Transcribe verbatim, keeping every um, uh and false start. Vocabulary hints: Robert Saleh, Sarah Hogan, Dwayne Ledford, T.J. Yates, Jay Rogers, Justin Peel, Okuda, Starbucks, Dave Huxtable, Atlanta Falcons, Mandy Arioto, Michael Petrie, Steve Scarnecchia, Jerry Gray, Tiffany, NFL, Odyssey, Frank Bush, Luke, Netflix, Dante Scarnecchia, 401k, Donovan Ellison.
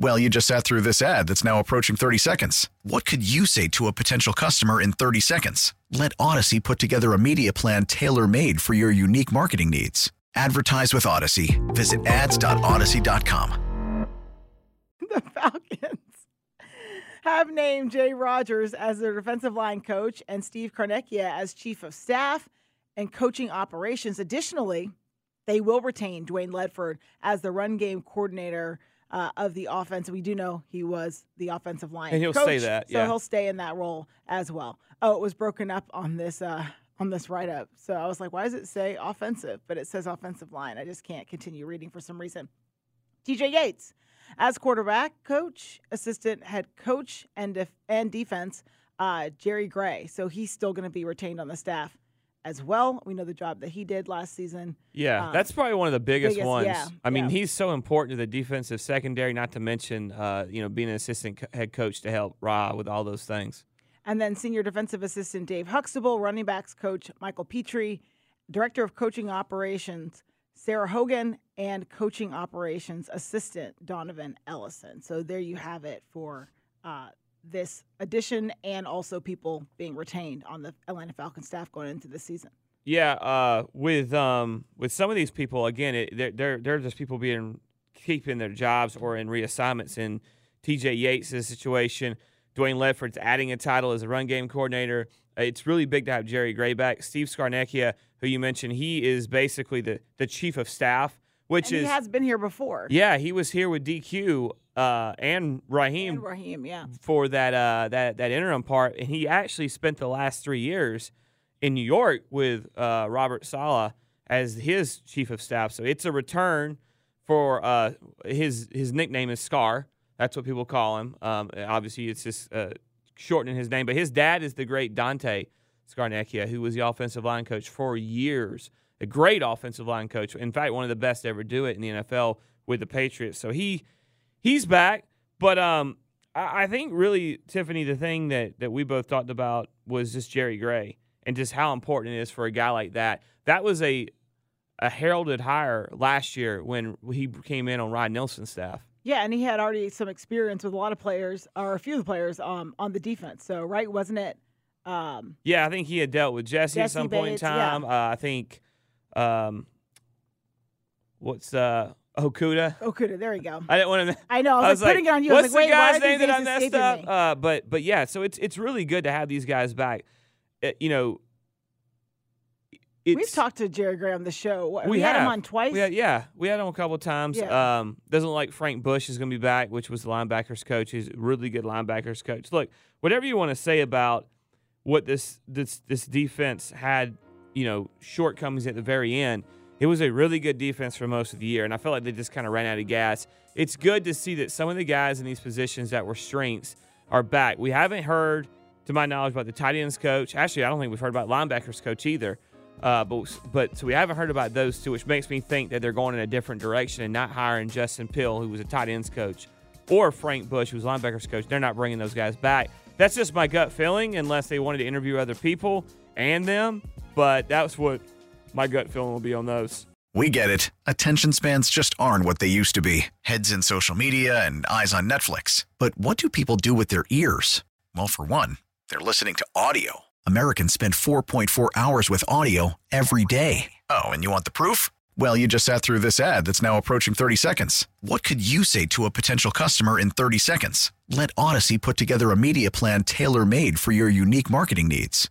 Well, you just sat through this ad that's now approaching thirty seconds. What could you say to a potential customer in thirty seconds? Let Odyssey put together a media plan tailor-made for your unique marketing needs. Advertise with Odyssey. Visit ads dot odyssey dot com. The Falcons have named Jay Rogers as their defensive line coach and Steve Scarnecchia as chief of staff and coaching operations. Additionally, they will retain Dwayne Ledford as the run game coordinator Uh, of the offense. We do know he was the offensive line and he'll coach, stay that, yeah. So he'll stay in that role as well. Oh, it was broken up on this uh, on this write-up. So I was like, why does it say offensive? But it says offensive line. I just can't continue reading for some reason. T J. Yates, as quarterback coach, assistant head coach, and def- and defense, uh, Jerry Gray. So he's still going to be retained on the staff as well. We know the job that he did last season. Yeah, um, that's probably one of the biggest, biggest ones. Yeah, I mean, yeah. He's so important to the defensive secondary, not to mention, uh, you know, being an assistant co- head coach to help Ra with all those things. And then senior defensive assistant Dave Huxtable, running backs coach Michael Petrie, director of coaching operations Sarah Hogan, and coaching operations assistant Donovan Ellison. So there you have it for uh this addition and also people being retained on the Atlanta Falcons staff going into the season. Yeah, uh, with um, with some of these people, again, it, they're, they're, they're just people being keeping their jobs or in reassignments. In T J. Yates' situation, Dwayne Ledford's adding a title as a run game coordinator. It's really big to have Jerry Gray back. Steve Scarnecchia, who you mentioned, he is basically the, the chief of staff, which and is he has been here before. Yeah, he was here with D Q Uh, and Raheem, and Raheem yeah. for that uh, that that interim part, and he actually spent the last three years in New York with uh, Robert Saleh as his chief of staff. So it's a return for uh, his his nickname is Scar. That's what people call him. Um, obviously, it's just uh, shortening his name. But his dad is the great Dante Scarnecchia, who was the offensive line coach for years. A great offensive line coach. In fact, one of the best to ever do it in the N F L with the Patriots. So he. He's back, but um, I, I think really, Tiffany, the thing that, that we both talked about was just Jerry Gray and just how important it is for a guy like that. That was a a heralded hire last year when he came in on Ryan Nielsen's staff. Yeah, and he had already some experience with a lot of players, or a few of the players um, on the defense. So, right, wasn't it? Um, yeah, I think he had dealt with Jesse, Jesse at some Bates, point in time. Yeah. Uh, I think um, what's uh. Okuda. Okuda, there we go. I didn't want to. I know. I was, I was like, putting it on you. What's I was like, the guy's name that I messed up? Uh, but but yeah, so it's it's really good to have these guys back. It, you know, we've talked to Jerry Gray on the show. What, we, we had have. him on twice. We had, yeah, we had him a couple of times. Yeah. Um, doesn't look like Frank Bush is going to be back, which was the linebackers coach. He's a really good linebackers coach. Look, whatever you want to say about what this this this defense had, you know, shortcomings at the very end. It was a really good defense for most of the year, and I felt like they just kind of ran out of gas. It's good to see that some of the guys in these positions that were strengths are back. We haven't heard, to my knowledge, about the tight ends coach. Actually, I don't think we've heard about linebackers coach either. Uh, but, but so we haven't heard about those two, which makes me think that they're going in a different direction and not hiring Justin Peel, who was a tight ends coach, or Frank Bush, who was linebackers coach. They're not bringing those guys back. That's just my gut feeling, unless they wanted to interview other people and them. But that's what – my gut feeling will be on those. We get it. Attention spans just aren't what they used to be. Heads in social media and eyes on Netflix. But what do people do with their ears? Well, for one, they're listening to audio. Americans spend four point four hours with audio every day. Oh, and you want the proof? Well, you just sat through this ad that's now approaching thirty seconds. What could you say to a potential customer in thirty seconds? Let Odyssey put together a media plan tailor-made for your unique marketing needs.